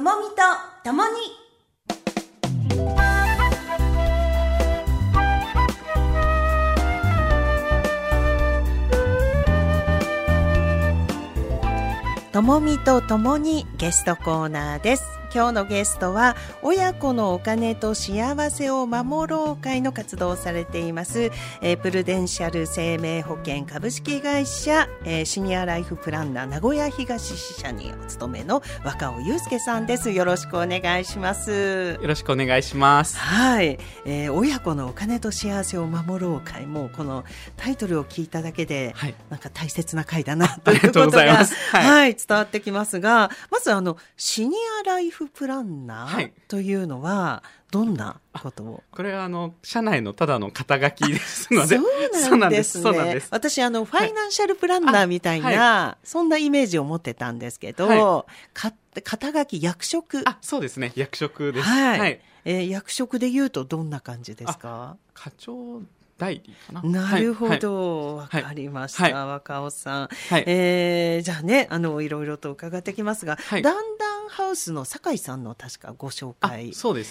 ともみとともにともみとともにゲストコーナーです。今日のゲストは親子のお金と幸せを守ろう会の活動をされていますプルデンシャル生命保険株式会社シニアライフプランナー名古屋東支社にお勤めの若尾雄介さんです。よろしくお願いします。よろしくお願いします。はい、親子のお金と幸せを守ろう会、もうこのタイトルを聞いただけで、はい、なんか大切な会だなということが、はい、伝わってきますが、まずシニアライフプランナーというのはどんなことを、はい、これは社内のただの肩書きですので。そうなんですね。そうなんです。私ファイナンシャルプランナーみたいな、はい、そんなイメージを持ってたんですけど、はい、肩書き役職。あ、そうですね、役職です。はい、はい、役職でいうとどんな感じですか？課長代理かな。なるほど、わ、はい、かりました、はい、若尾さん、はい、じゃあね、いろいろと伺ってきますが、はい、だんだんハウスの酒井さんの確かご紹介ですよね。そうで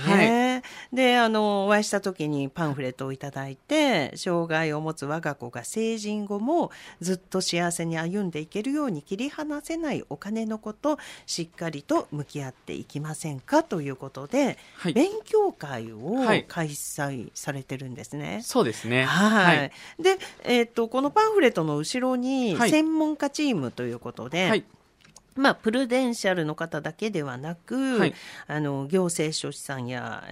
すね、はい、でお会いした時にパンフレットをいただいて、障害を持つ我が子が成人後もずっと幸せに歩んでいけるように切り離せないお金のことしっかりと向き合っていきませんかということで、はい、勉強会を開催されてるんですね。はい、そうですね、はいはい。で、このパンフレットの後ろに専門家チームということで、はいはい、プルデンシャルの方だけではなく、はい、行政書士さんや、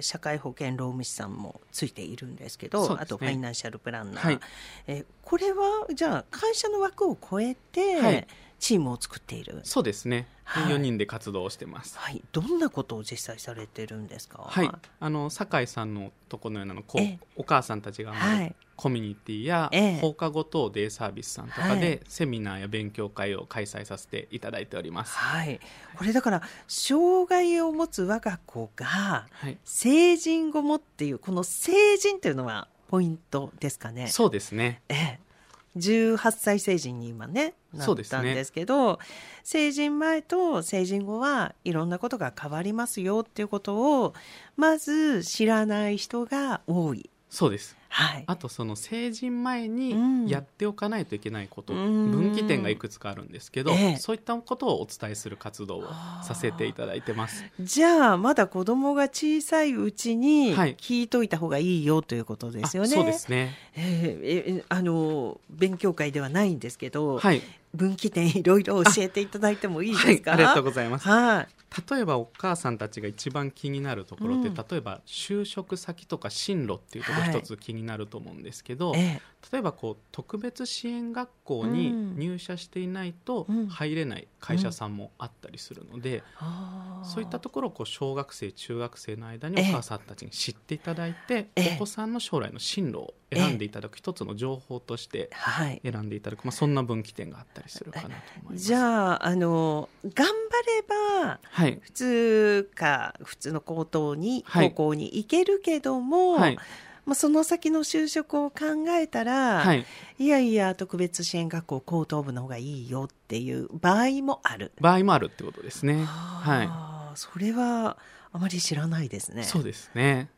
社会保険労務士さんもついているんですけど、そうですね、あとファイナンシャルプランナー、はい、これはじゃあ会社の枠を超えてチームを作っている、はい、そうですね、はい、4人で活動をしてます、はいはい、どんなことを実際されてるんですか？はい、酒井さんのとこのようなお母さんたちがコミュニティや放課後等デイサービスさんとかでセミナーや勉強会を開催させていただいております。はい、これだから障害を持つ我が子が成人後もっていう、この成人というのはポイントですかね？そうですね、18歳成人に今ねなったんですけど、そうですね、成人前と成人後はいろんなことが変わりますよっていうことをまず知らない人が多い。そうです、はい、あとその成人前にやっておかないといけないこと、うん、分岐点がいくつかあるんですけど、そういったことをお伝えする活動をさせていただいてます。じゃあまだ子供が小さいうちに聞いといた方がいいよということですよね。はい、そうですね、勉強会ではないんですけど、はい、分岐点いろいろ教えていただいてもいいですか？はい、ありがとうございます。はい、例えばお母さんたちが一番気になるところって、うん、例えば就職先とか進路っていうところ一つ気になると思うんですけど、はい、例えば特別支援学校に入社していないと入れない会社さんもあったりするので、うんうん、そういったところを小学生中学生の間にお母さんたちに知っていただいて、お子さんの将来の進路を選んでいただく一つの情報として選んでいただく、まあ、そんな分岐点があったりするかなと思います。じゃあ、頑張れば、はい、普通の高校に行けるけども、はい、まあ、その先の就職を考えたら、はい、いやいや特別支援学校高等部の方がいいよっていう場合もあるってことですね。はい、それはあまり知らないですね。そうですね、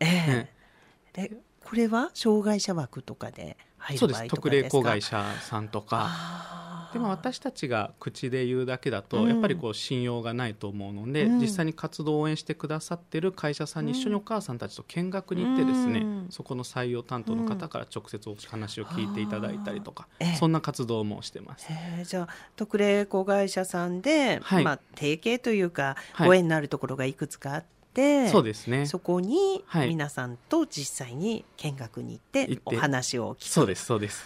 でこれは障害者枠とかで入る場合とかですか？そうです、特例子会社さんとか。でも私たちが口で言うだけだと、うん、やっぱり信用がないと思うので、うん、実際に活動を応援してくださっている会社さんに一緒にお母さんたちと見学に行ってですね、うん、そこの採用担当の方から直接お話を聞いていただいたりとか、うん、そんな活動もしてます。じゃあ特例子会社さんで、はい、提携というか、はい、ご縁のあるところがいくつかあって、そうですね、そこに皆さんと実際に見学に行ってお話を聞く。そうですそうです。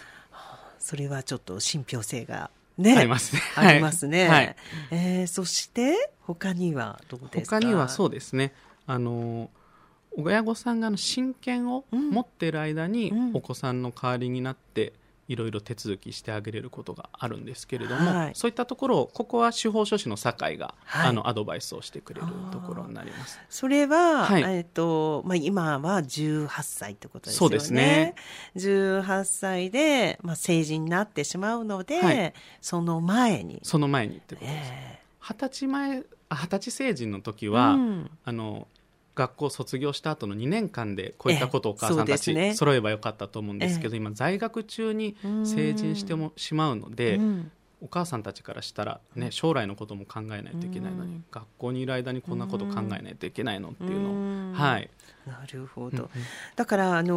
それはちょっと信憑性が、ね、ありますね、ありますね、はい、そして他にはどうですか？他にはそうですね、親御さんが親権を持っている間にお子さんの代わりになっていろいろ手続きしてあげれることがあるんですけれども、はい、そういったところをここは司法書士の酒井が、はい、アドバイスをしてくれるところになります。それは、はい、今は18歳ってことですよね。そうですね、18歳で、成人になってしまうので、はい、その前にってことですね。20歳前20歳成人の時は、うん、学校卒業した後の2年間でこういったことをお母さんたち揃えばよかったと思うんですけど、今在学中に成人してもしまうので、うん、お母さんたちからしたら、ね、将来のことも考えないといけないのに、うん、学校にいる間にこんなこと考えないといけないのっていうのを、うん、はい、なるほど、うん、だから手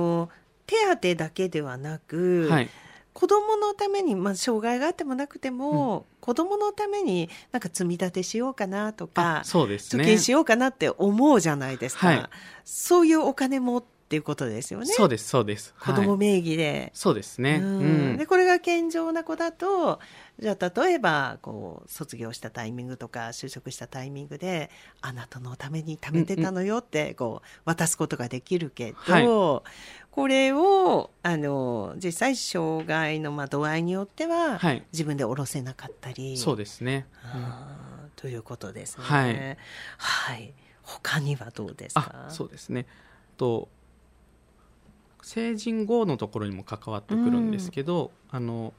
当だけではなく、はい、子どものために、障害があってもなくても、うん、子どものためになんか積み立てしようかなとか、そうですね、貯金しようかなって思うじゃないですか、はい、そういうお金もっていうことですよね。そうですそうです、子ども名義で、はい、そうですね、うん、でこれが健常な子だと、じゃあ例えばこう卒業したタイミングとか就職したタイミングで、あなたのために貯めてたのよってこう渡すことができるけど、はい、これを実際障害の度合いによっては、はい、自分で下ろせなかったり、そうですね、うん、ということですね、はいはい、他にはどうですか。あ、そうですね、と成人後のところにも関わってくるんですけど、うん、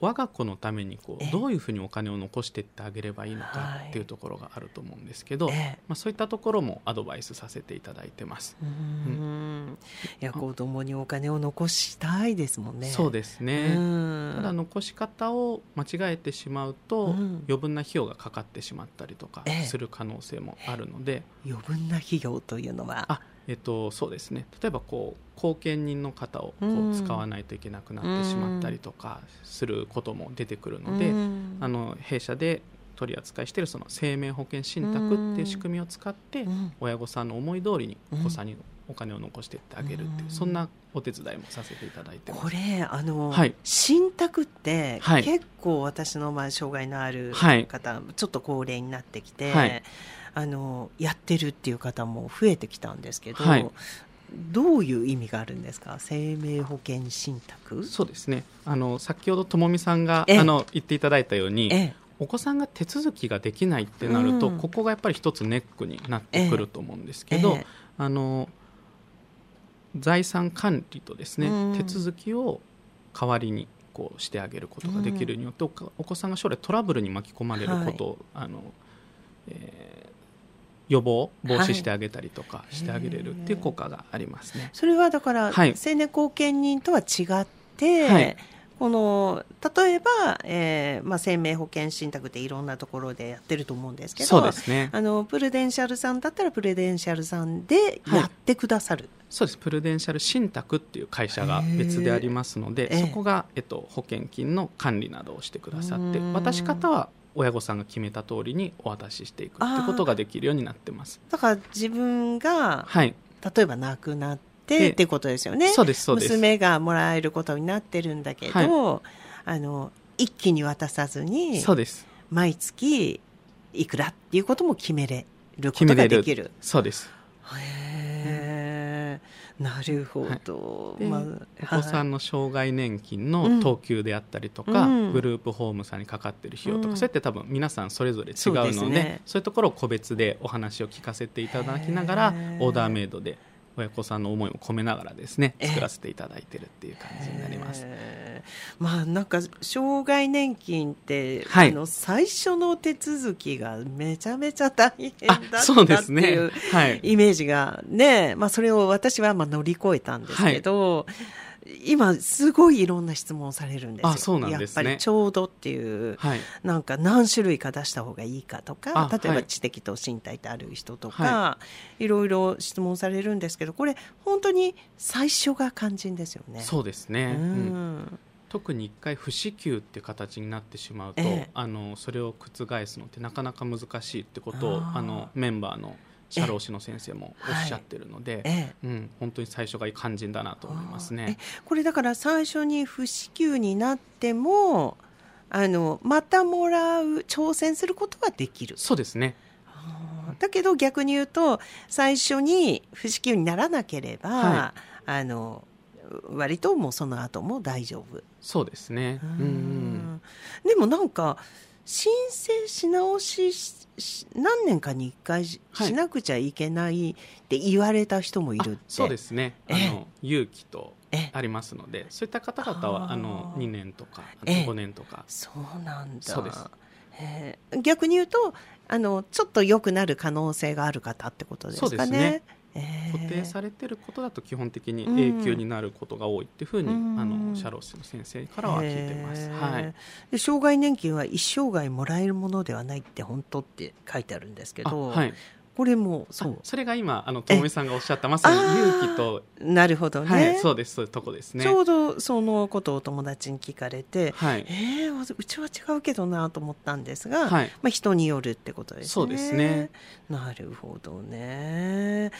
我が子のためにこうどういうふうにお金を残していってあげればいいのかっていうところがあると思うんですけど、はい、そういったところもアドバイスさせていただいてます。うん、うん、いや、子供にお金を残したいですもんね。そうですね、うん、ただ残し方を間違えてしまうと、うん、余分な費用がかかってしまったりとかする可能性もあるので、余分な費用というのはそうですね、例えばこう後見人の方をこう使わないといけなくなってしまったりとかすることも出てくるので、うん、弊社で取り扱いしているその生命保険信託っていう仕組みを使って、うん、親御さんの思い通りにお子さんにお金を残していってあげるっていう、うん、そんなお手伝いもさせていただいてます。これはい、信託って、はい、結構私の障害のある方、はい、ちょっと高齢になってきて、はい、やってるっていう方も増えてきたんですけど、はい、どういう意味があるんですか、生命保険信託。そうですね、先ほどともみさんが言っていただいたように、お子さんが手続きができないってなると、うん、ここがやっぱり一つネックになってくると思うんですけど、財産管理とですね、うん、手続きを代わりにこうしてあげることができるによって、うん、お子さんが将来トラブルに巻き込まれることを、はい、予防防止してあげたりとかしてあげれるっていう効果がありますね。はい、それはだから、はい、成年後見人とは違って、はい、例えば、生命保険信託でいろんなところでやってると思うんですけど、そうですね、プルデンシャルさんだったらプルデンシャルさんでやってくださる、はい、そうです。プルデンシャル信託っていう会社が別でありますので、そこが、保険金の管理などをしてくださって、渡し方は親御さんが決めた通りにお渡ししていくってことができるようになってます。だから自分が、はい、例えば亡くなってってことですよね。そうですそうです、娘がもらえることになってるんだけど、はい、一気に渡さずに、そうです、毎月いくらっていうことも決めれることができる。そうです、へー、なるほど、はい、お子さんの障害年金の等級であったりとか、うん、グループホームさんにかかってる費用とか、うん、そうやって多分皆さんそれぞれ違うので、そういうところを個別でお話を聞かせていただきながら、オーダーメイドで親子さんの思いを込めながらですね、作らせていただいてるっていう感じになります。なんか障害年金って、はい、最初の手続きがめちゃめちゃ大変だったっていうイメージがね、それを私は乗り越えたんですけど、はい、今すごいいろんな質問をされるんですよ。あ、そうなんですね。やっぱりちょうどっていう、はい、なんか何種類か出した方がいいかとか、例えば知的と身体ってある人とか、はい、いろいろ質問されるんですけど、これ本当に最初が肝心ですよね。そうですね、うん、特に1回不支給って形になってしまうと、それを覆すのってなかなか難しいってことをメンバーの社労士の先生もおっしゃってるので、うん、本当に最初が肝心だなと思いますね。これだから最初に不支給になってもまたもらう挑戦することはできる。そうですね。だけど逆に言うと最初に不支給にならなければ、はい、割ともうその後も大丈夫。そうですね、うん、でもなんか申請し直し何年かに1回 しなくちゃいけないって言われた人もいるって。そうですね、勇気とありますので、そういった方々は2年とか5年とか。そうなんだ。そうです。逆に言うとちょっと良くなる可能性がある方ってことですかね。そうですね、固定されてることだと基本的に永久になることが多いっていうふうに、シャロスの先生からは聞いてます、はい、で障害年金は一生涯もらえるものではないって本当って書いてあるんですけど、はい、これもそうそれが今ともみさんがおっしゃったまさに勇気となるほどね、はい、そうですそういうとこですね。ちょうどそのことをお友達に聞かれて、はい、うちは違うけどなと思ったんですが、はい、人によるってことですね。そうですね、なるほどね。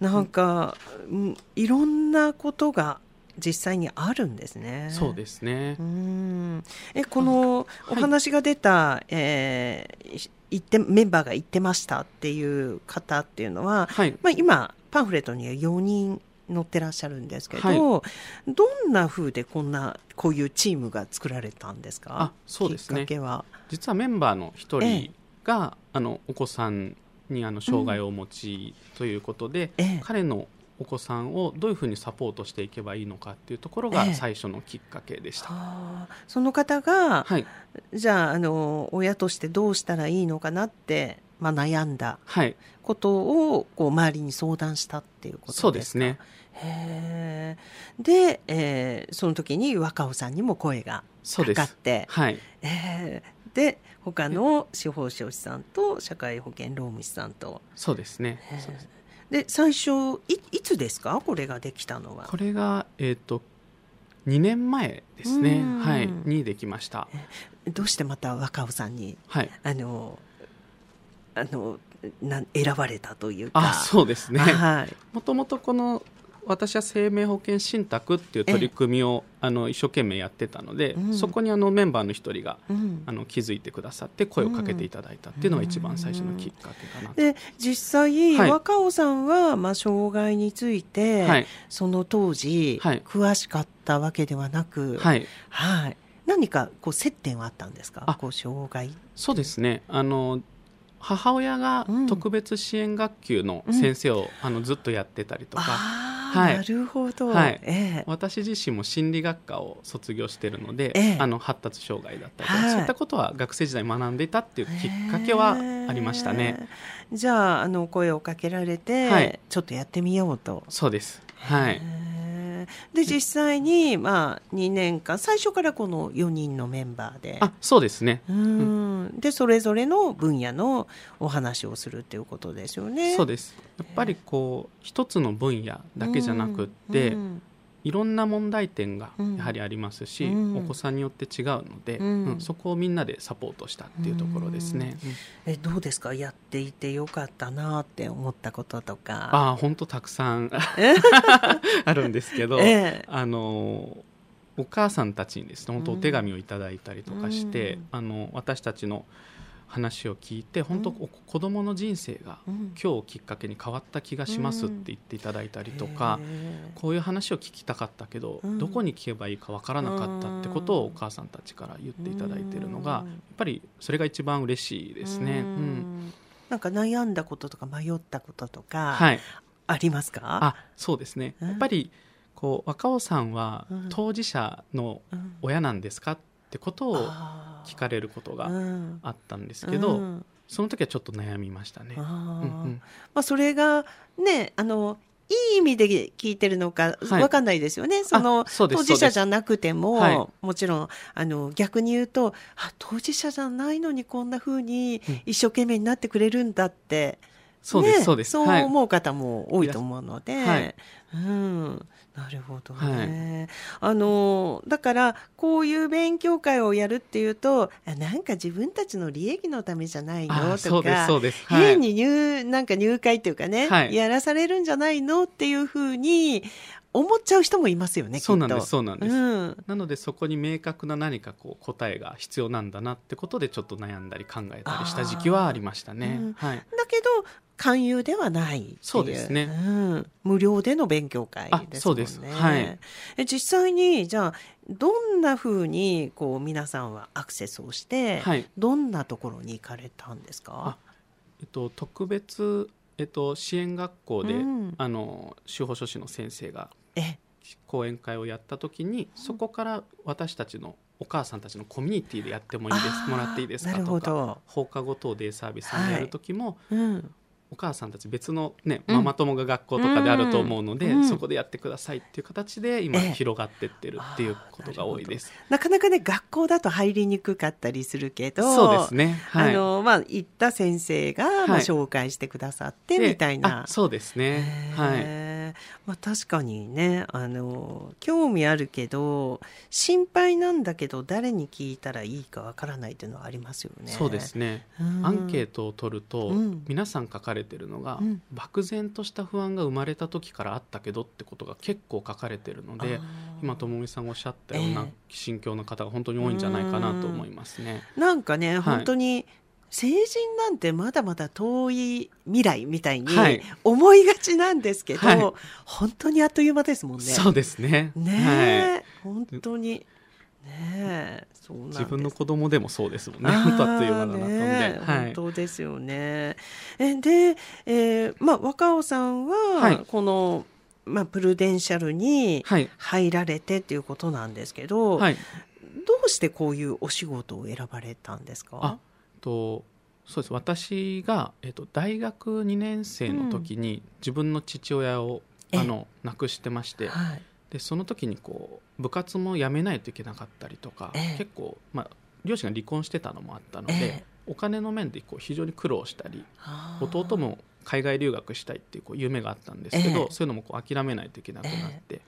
なんか、うん、いろんなことが実際にあるんですね。そうですね。このお話が出た、はい、メンバーが言ってましたっていう方っていうのは、はい、今パンフレットには4人載ってらっしゃるんですけど、はい、どんな風でこういうチームが作られたんですか。あ、そうですね。きっかけは実はメンバーの一人が、お子さんに障害をお持ちということで、彼のお子さんをどういうふうにサポートしていけばいいのかっていうところが最初のきっかけでした、その方が、はい、じゃあ、親としてどうしたらいいのかなって、悩んだことをこう周りに相談したっていうことですか。そうですね。へー。で、その時に若尾さんにも声がかかって、はい、で他の司法書士さんと社会保険労務士さんと。そうですね、そうですね。で最初 いつですか、これができたのは。これが、2年前ですね、はい、にできました。どうしてまた若尾さんに、はい、選ばれたというか。あ、そうですね、はい、もともとこの私は生命保険信託っていう取り組みを一生懸命やってたので、そこにメンバーの一人が、気づいてくださって声をかけていただいたっていうのが一番最初のきっかけかなと。で実際、はい、若尾さんは、障害について、はい、その当時、はい、詳しかったわけではなく、はいはい、何かこう接点はあったんですか、こう障害。そうですね、母親が特別支援学級の先生を、ずっとやってたりとか。はい、なるほど、はい、私自身も心理学科を卒業しているので、発達障害だったりとか、はい、そういったことは学生時代学んでいたっていうきっかけはありましたね。じゃあ、声をかけられて、はい、ちょっとやってみようと。そうです、はい。で実際に、2年間最初からこの4人のメンバーで。あ、そうですね、でそれぞれの分野のお話をするということですよね。そうです。やっぱりこう一つの分野だけじゃなくって、いろんな問題点がやはりありますし、お子さんによって違うので、そこをみんなでサポートしたっていうところですね。どうですか、やっていてよかったなって思ったこととか。本当たくさんあるんですけど、お母さんたちにですね、本当お手紙をいただいたりとかして、私たちの話を聞いて、本当子どもの人生が今日をきっかけに変わった気がしますって言っていただいたりとか、こういう話を聞きたかったけど、どこに聞けばいいか分からなかったってことをお母さんたちから言っていただいているのが、やっぱりそれが一番嬉しいですね。なんか悩んだこととか迷ったこととか、はい、ありますか。そうですね、やっぱりこう若尾さんは当事者の親なんですかってことを聞かれることがあったんですけど、その時はちょっと悩みましたね。それがね、いい意味で聞いてるのか分かんないですよね、はい、その当事者じゃなくても、はい、もちろん逆に言うと、当事者じゃないのにこんな風に一生懸命になってくれるんだって、そうです、そうです。そう思う方も多いと思うので、はい、なるほどね、はい、だからこういう勉強会をやるっていうと、なんか自分たちの利益のためじゃないのとか、家になんか入会というかね、はい、やらされるんじゃないのっていうふうに思っちゃう人もいますよね。そうなんです、そうなんです、なのでそこに明確な何かこう答えが必要なんだなってことで、ちょっと悩んだり考えたりした時期はありましたね、はい、だけど勧誘ではないっていう。そうですね、無料での勉強会ですもんね。そうです、はい、実際にじゃあどんなふうにこう皆さんはアクセスをして、はい、どんなところに行かれたんですか。特別、支援学校で、司法書士の先生が講演会をやった時に、そこから私たちのお母さんたちのコミュニティでやってもいいですもらっていいですかとか、放課後等デイサービスをやるときも、はい、うん、お母さんたち別の、ね、ママ友が学校とかであると思うので、うん、そこでやってくださいっていう形で今広がってってるっていうことが多いです。なかなかね学校だと入りにくかったりするけど、そうですね、はい、行った先生が、はい、紹介してくださってみたいな。そうですね、はい、確かにね、興味あるけど心配なんだけど誰に聞いたらいいかわからないっていうのはありますよね。そうですね、アンケートを取ると、うん、皆さん書かれてるのが、うん、漠然とした不安が生まれた時からあったけどってことが結構書かれてるので、今ともみさんがおっしゃったような心境の方が本当に多いんじゃないかなと思いますね。なんかね、はい、本当に成人なんてまだまだ遠い未来みたいに思いがちなんですけど、はい、本当にあっという間ですもんね。そうですね、ね、はい、本当にね、そうなんです。自分の子供でもそうですもんね。本当あっという間だなと思って、ね、はい、本当ですよね。で、若尾さんは、はい、この、プルデンシャルに入られてっていうことなんですけど、はい、どうしてこういうお仕事を選ばれたんですか？そうです。私が、大学2年生の時に自分の父親を、亡くしてまして、はい、でその時にこう部活も辞めないといけなかったりとか、結構、両親が離婚してたのもあったので、お金の面でこう非常に苦労したり、弟も海外留学したいっていうこう夢があったんですけど、そういうのもこう諦めないといけなくなって、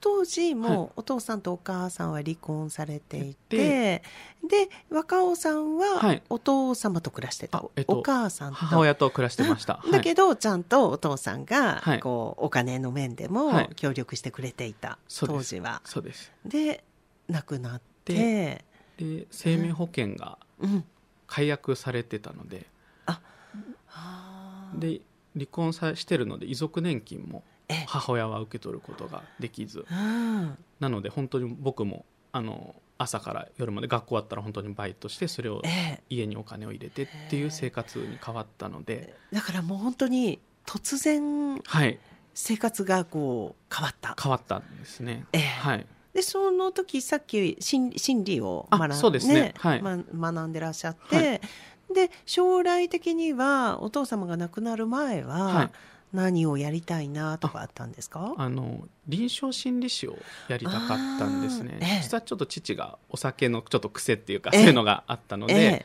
当時もうお父さんとお母さんは離婚されていて、で若尾さんはお父様と暮らしてた、お母さんと母親と暮らしてました、だけどちゃんとお父さんがこう、お金の面でも協力してくれていた、当時は。そうです。で亡くなって、で生命保険が解約されてたので、で離婚してるので遺族年金も母親は受け取ることができず、なので本当に僕も朝から夜まで学校あったら本当にバイトして、それを家にお金を入れてっていう生活に変わったので、だからもう本当に突然生活がこう変わったんですね、はい、でその時さっき心理をそうですね、はい、学んでらっしゃって、はい、で将来的にはお父様が亡くなる前は何をやりたいなとかあったんですか？はい、臨床心理士をやりたかったんですね、実はちょっと父がお酒のちょっと癖っていうか、そういうのがあったので、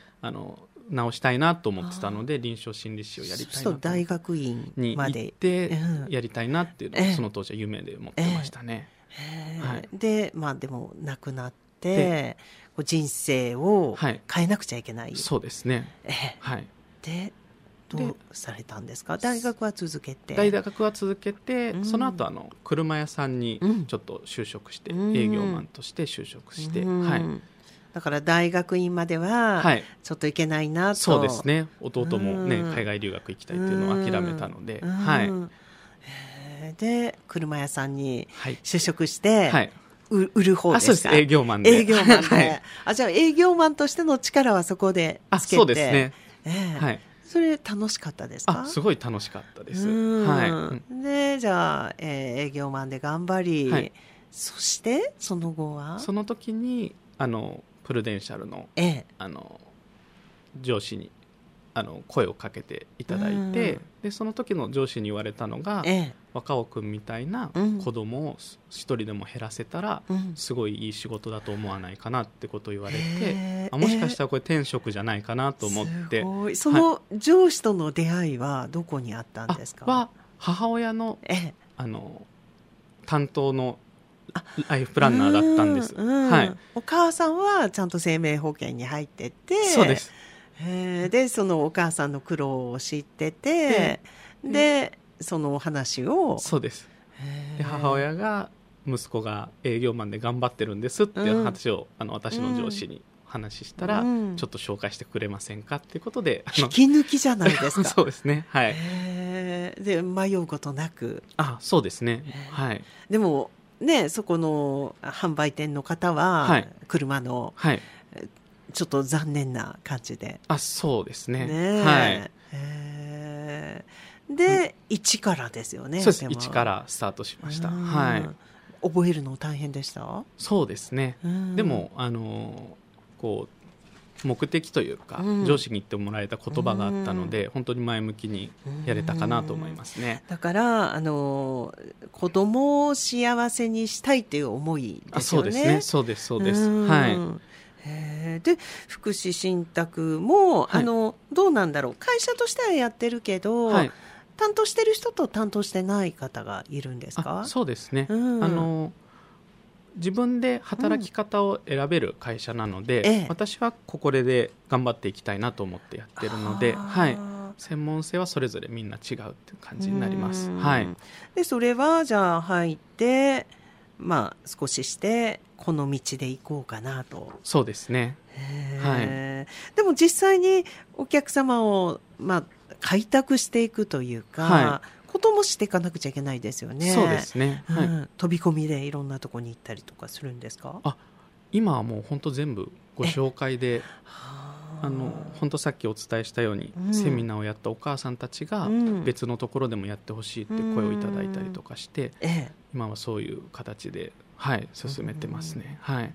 直したいなと思ってたので臨床心理士をやりたいなと、大学院まで行ってやりたいなっていうのを、その当時は夢で持ってましたね、はい、で、でも亡くなってで人生を変えなくちゃいけない、そうですね、はい、でどうされたんですか？大学は続けて、うん、その後車屋さんにちょっと就職して、営業マンとして就職して、はい、だから大学院まではちょっといけないなと、そうですね、弟も、ね、海外留学行きたいっていうのを諦めたので、はい、で車屋さんに就職して、はい、売る方ですか？そうです、営業マンで、はい、じゃあ営業マンとしての力はそこでつけて、そうですね、はい、それ楽しかったですか？すごい楽しかったです、はい、でじゃあ、営業マンで頑張り、はい、そしてその後はその時にプルデンシャルの、上司に声をかけていただいて、でその時の上司に言われたのが、若尾くんみたいな子供を一人でも減らせたら、すごいいい仕事だと思わないかなってことを言われて、もしかしたらこれ転職じゃないかなと思って、その上司との出会いはどこにあったんですか？母親の、担当のライフプランナーだったんです、はい、お母さんはちゃんと生命保険に入ってて、そうです、でそのお母さんの苦労を知ってて、でそのお話を、そうです、で母親が息子が営業マンで頑張ってるんですっていう話を、私の上司に話したら、ちょっと紹介してくれませんかっていうことで、引き抜きじゃないですかそうですね、はい、で迷うことなく、そうですね、はい、でもねそこの販売店の方は、車の、ちょっと残念な感じで、そうですね、はい、で、一からですよね。そうです、一からスタートしました、はい、覚えるの大変でした？そうですね、でもこう目的というか、上司に言ってもらえた言葉があったので、本当に前向きにやれたかなと思いますね。だから子供を幸せにしたいという思いですよね。そうです、はい。で福祉信託も、はい、どうなんだろう、会社としてはやってるけど、はい、担当してる人と担当してない方がいるんですか？そうですね、自分で働き方を選べる会社なので、私はこれで頑張っていきたいなと思ってやってるので、はい、専門性はそれぞれみんな違うっていう感じになります、はい、でそれはじゃあ入って、まあ、少ししてこの道で行こうかなと。そうですね、はい、でも実際にお客様を、まあ、開拓していくというか、はい、こともしていかなくちゃいけないですよね。そうですね、はい、飛び込みでいろんなとこに行ったりとかするんですか？今はもう本当全部ご紹介で、本当さっきお伝えしたように、セミナーをやったお母さんたちが別のところでもやってほしいって声をいただいたりとかして、今はそういう形で、はい、進めてますね、はい。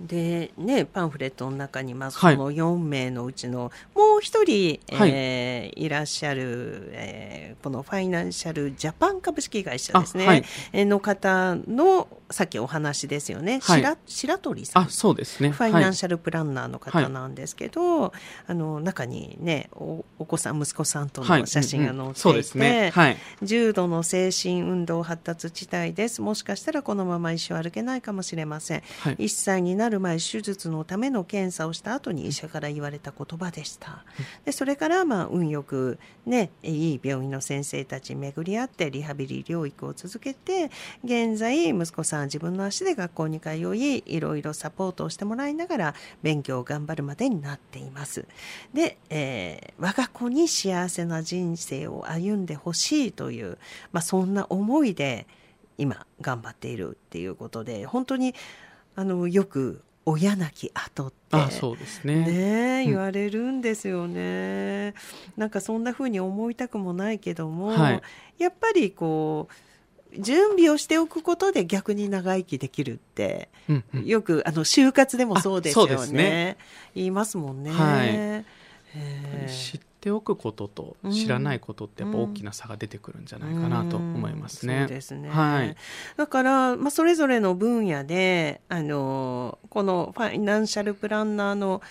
でね、パンフレットの中に、まあ、その4名のうちのもう一人、はい、いらっしゃる、このファイナンシャルジャパン株式会社ですね、はい、の方のさっきお話ですよね、はい、白鳥さん、そうですね、ファイナンシャルプランナーの方なんですけど、はい、中にね、お子さん息子さんとの写真が載っていて、ね、はい、重度の精神運動発達地帯です、もしかしたらこのまま一生歩けないかもしれません、はい、1歳になる前、手術のための検査をした後に医者から言われた言葉でした。でそれから、まあ、運よく、ね、いい病院の先生たち巡り合ってリハビリ療育を続けて、現在息子さん自分の足で学校に通い、いろいろサポートをしてもらいながら勉強を頑張るまでになっています。で、我が子に幸せな人生を歩んでほしいという、まあ、そんな思いで今頑張っているっていうことで、本当によく親なき後って、そうですね、言われるんですよね、なんかそんな風に思いたくもないけども、はい、やっぱりこう準備をしておくことで逆に長生きできるって、よく就活でもそうですよね、そうですね、言いますもんね、はい、知っておくことと知らないことってやっぱ大きな差が出てくるんじゃないかなと思いますね、そうですね、はい、だから、まあ、それぞれの分野でこのファイナンシャルプランナーの、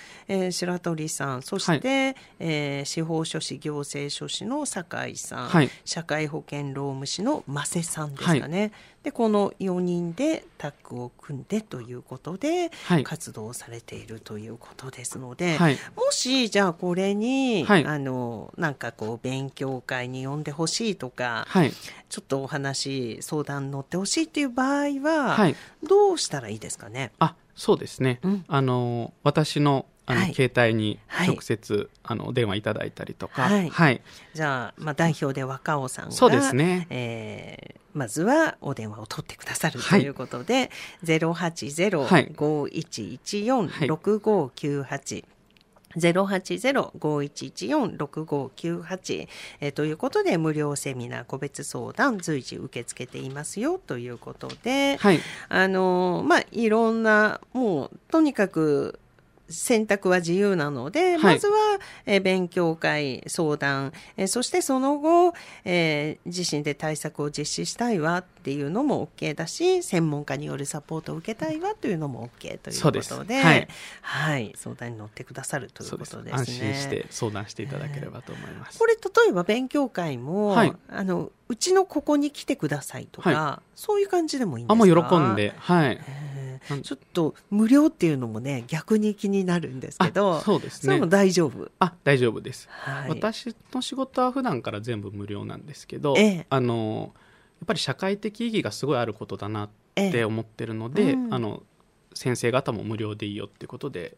白鳥さん、そして、はい、司法書士行政書士の酒井さん、はい、社会保険労務士の間瀬さんですかね、はい、でこの4人でタッグを組んでということで、はい、活動されているということですので、はい、もしじゃあこれに、はい、なんかこう勉強会に呼んでほしいとか、はい、ちょっとお話相談乗ってほしいっていう場合は、はい、どうしたらいいですかね？そうですね、私のはい、携帯に直接、はい、電話いただいたりとか、はいはい、じゃあ、まあ、代表で若尾さんが、そうですね、まずはお電話を取ってくださるということで、はい、080-5114-6598、はい、080-5114-6598、ということで無料セミナー個別相談随時受け付けていますよということで、はい、まあ、いろんな、もうとにかく選択は自由なので、まずは、勉強会、相談、そしてその後、自身で対策を実施したいわっていうのも OK だし、専門家によるサポートを受けたいわというのも OK ということ で、はいはい、相談に乗ってくださるということですね。安心して相談していただければと思います。これ例えば勉強会も、はい、うちのここに来てくださいとか、はい、そういう感じでもいいんですか？もう喜んで、はい、ちょっと無料っていうのもね、逆に気になるんですけど、そうですね、それも大丈夫？大丈夫です、はい、私の仕事は普段から全部無料なんですけど、やっぱり社会的意義がすごいあることだなって思ってるので、先生方も無料でいいよってことで、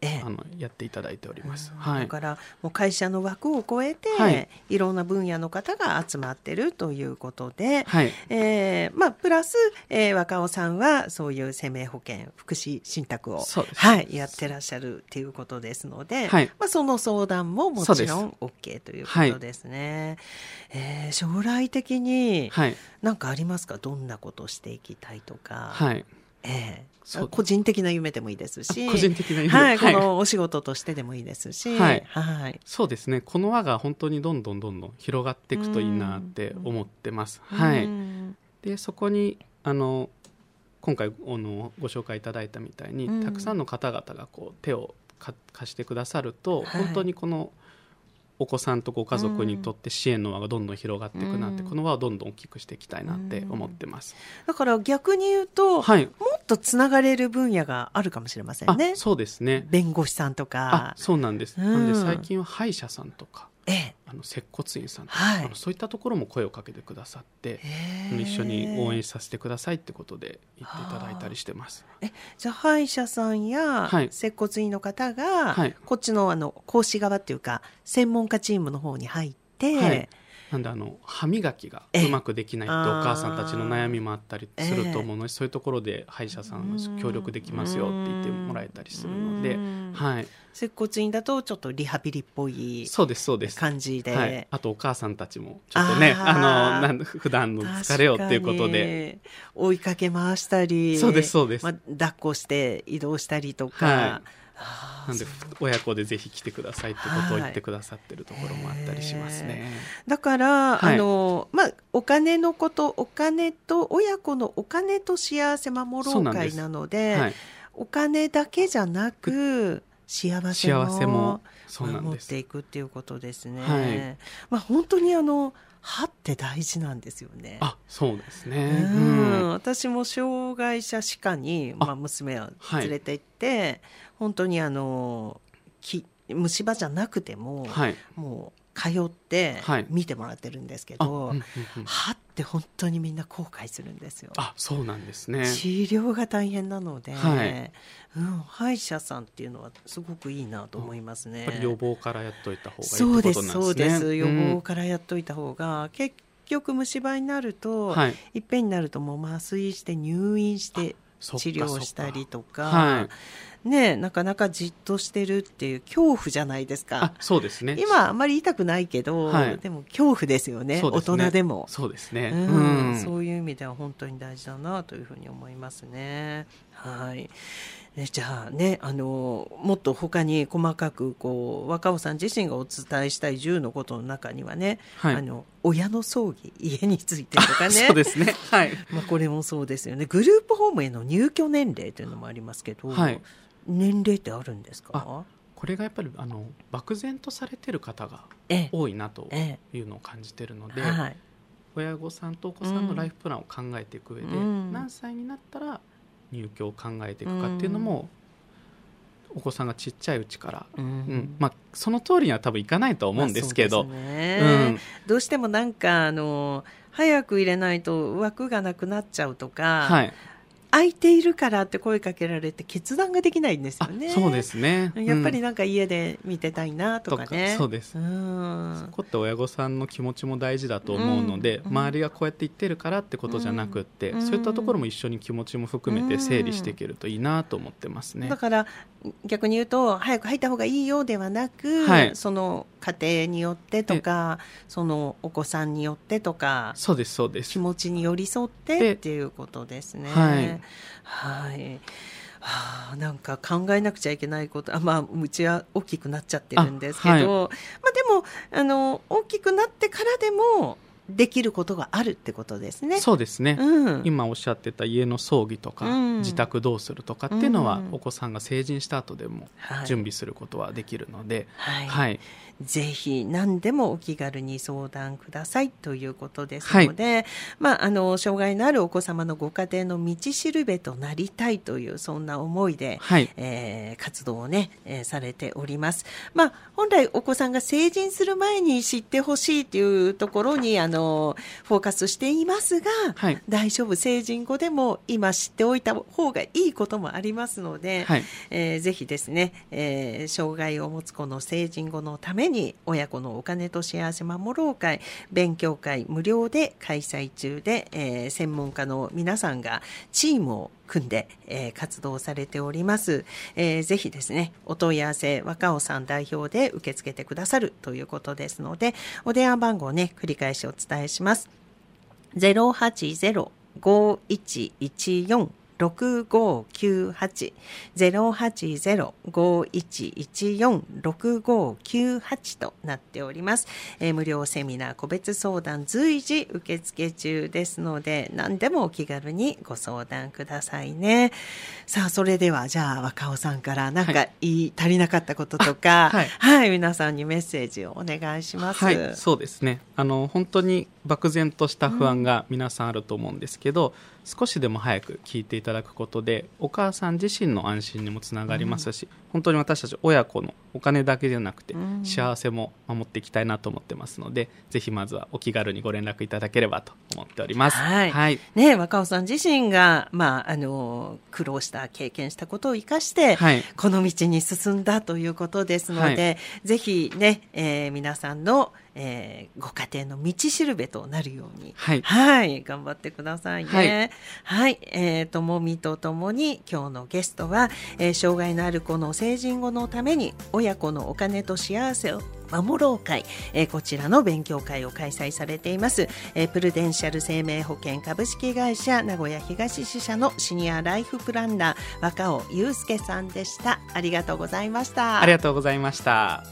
やっていただいております、はい、だからもう会社の枠を超えて、はい、いろんな分野の方が集まってるということで、はい、プラス、若尾さんはそういう生命保険福祉信託を、はい、やってらっしゃるということですので、はい、その相談ももちろん OK ということですね、はい、将来的に何かありますか、はい、どんなことをしていきたいとか、はい、個人的な夢でもいいですし、個人的な夢、はい、このお仕事としてでもいいですし、はいはい、そうですね、この輪が本当にどんどん広がっていくといいなって思ってます、はい、でそこに今回ご紹介いただいたみたいにたくさんの方々がこう手を貸してくださると、はい、本当にこのお子さんとご家族にとって支援の輪がどんどん広がっていくなって、この輪をどんどん大きくしていきたいなって思ってます。だから逆に言うと、はい、もっとつながれる分野があるかもしれませんね。あ、そうですね。弁護士さんとか。あ、そうなんです。なんで最近は歯医者さんとか、接骨院さんとか、はい、そういったところも声をかけてくださって、一緒に応援させてくださいってことで言っていただいたりしてます。じゃあ歯医者さんや接骨院の方が、はい、こっちの講師側っていうか専門家チームの方に入って、はい、なんで歯磨きがうまくできないってお母さんたちの悩みもあったりすると思うので、そういうところで歯医者さんは協力できますよって言ってもらえたりするので、はい、接骨院だとちょっとリハビリっぽい感じで、はい、あとお母さんたちもちょっとね、普段の疲れをっていうことで追いかけ回したり、そうですそうです、抱っこして移動したりとか、はい、なんで親子でぜひ来てくださいってことを言ってくださってるところもあったりしますね。だから、はい、お金のこと、お金と親子のお金と幸せ守ろう会なので、はい、お金だけじゃなく幸せも守っていくっていうことですね。はい、本当に歯って大事なんですよね。あ、そうですね。私も障害者歯科に、娘を連れて行って、はい、本当に虫歯じゃなくても、はい、もう通って見てもらってるんですけど、はい、歯って本当にみんな後悔するんですよ。あ、そうなんですね。治療が大変なので、はい、歯医者さんっていうのはすごくいいなと思いますね。やっぱり予防からやっといた方がいいということなんですね。そうですそうです、予防からやっといた方が、結局虫歯になると、はい、いっぺんになるともう麻酔して入院して治療したりとか、はい、ね、なかなかじっとしてるっていう恐怖じゃないですか。あ、そうですね。今あんまり痛くないけど、はい、でも恐怖ですよ ね、大人でも。そうですね、そういう意味では本当に大事だなというふうに思いますね。はい、じゃあね、もっと他に細かくこう若尾さん自身がお伝えしたい10のことの中にはね、はい、親の葬儀、家についてとかね。そうですね、はい、これもそうですよね。グループホームへの入居年齢というのもありますけど、はい、年齢ってあるんですか？これがやっぱり漠然とされてる方が多いなというのを感じてるので、はい、親御さんとお子さんのライフプランを考えていく上で、何歳になったら入居を考えていくかっていうのも、お子さんがちっちゃいうちから、その通りには多分いかないと思うんですけど、どうしてもなんか早く入れないと枠がなくなっちゃうとか、はい、空いているからって声かけられて決断ができないんですよね。そうですね、やっぱりなんか家で見てたいなとかね、そうです、そこって親御さんの気持ちも大事だと思うので、周りがこうやって言ってるからってことじゃなくって、そういったところも一緒に気持ちも含めて整理していけるといいなと思ってますね。だから逆に言うと早く入った方がいいよではなく、はい、その家庭によってとか、そのお子さんによってとか、そうですそうです、気持ちに寄り添ってっていうことですね。はい、はい、なんか考えなくちゃいけないこと、うちは大きくなっちゃってるんですけど、はい、でも大きくなってからでもできることがあるってことですね。そうですね、今おっしゃってた家の葬儀とか、自宅どうするとかっていうのは、お子さんが成人した後でも準備することはできるので、はいはい、ぜひ何でもお気軽に相談くださいということですので、はい、障害のあるお子様のご家庭の道しるべとなりたいという、そんな思いで、はい、活動をね、されております。本来お子さんが成人する前に知ってほしいというところにフォーカスしていますが、はい、大丈夫、成人後でも今知っておいた方がいいこともありますので、はい、ぜひですね、障害を持つ子の成人後のために親子のお金と幸せ守ろう会勉強会無料で開催中で、専門家の皆さんがチームを組んで、活動されております、ぜひですねお問い合わせ若尾さん代表で受け付けてくださるということですので、お電話番号ね、繰り返しお伝えします。 080-5114-6598 080-5114-6598 となっております、無料セミナー個別相談随時受付中ですので、何でもお気軽にご相談くださいね。さあそれではじゃあ若尾さんから何か、はい、足りなかったこととか、はいはい、皆さんにメッセージをお願いします。はい、そうですね、本当に漠然とした不安が皆さんあると思うんですけど、うん、少しでも早く聞いていただくことでお母さん自身の安心にもつながりますし、うん、本当に私たち親子のお金だけじゃなくて、うん、幸せも守っていきたいなと思ってますので、ぜひまずはお気軽にご連絡いただければと思っております。はいはいね、若尾さん自身が、苦労した経験したことを生かして、はい、この道に進んだということですので、はい、ぜひ、ね皆さんのご家庭の道しるべとなるように、はいはい、頑張ってくださいね。はい、ともみとともに今日のゲストは、障害のある子の成人後のために親子のお金と幸せを守ろう会、こちらの勉強会を開催されています、プルデンシャル生命保険株式会社名古屋東支社のシニアライフプランナー若尾祐介さんでした。ありがとうございました。ありがとうございました。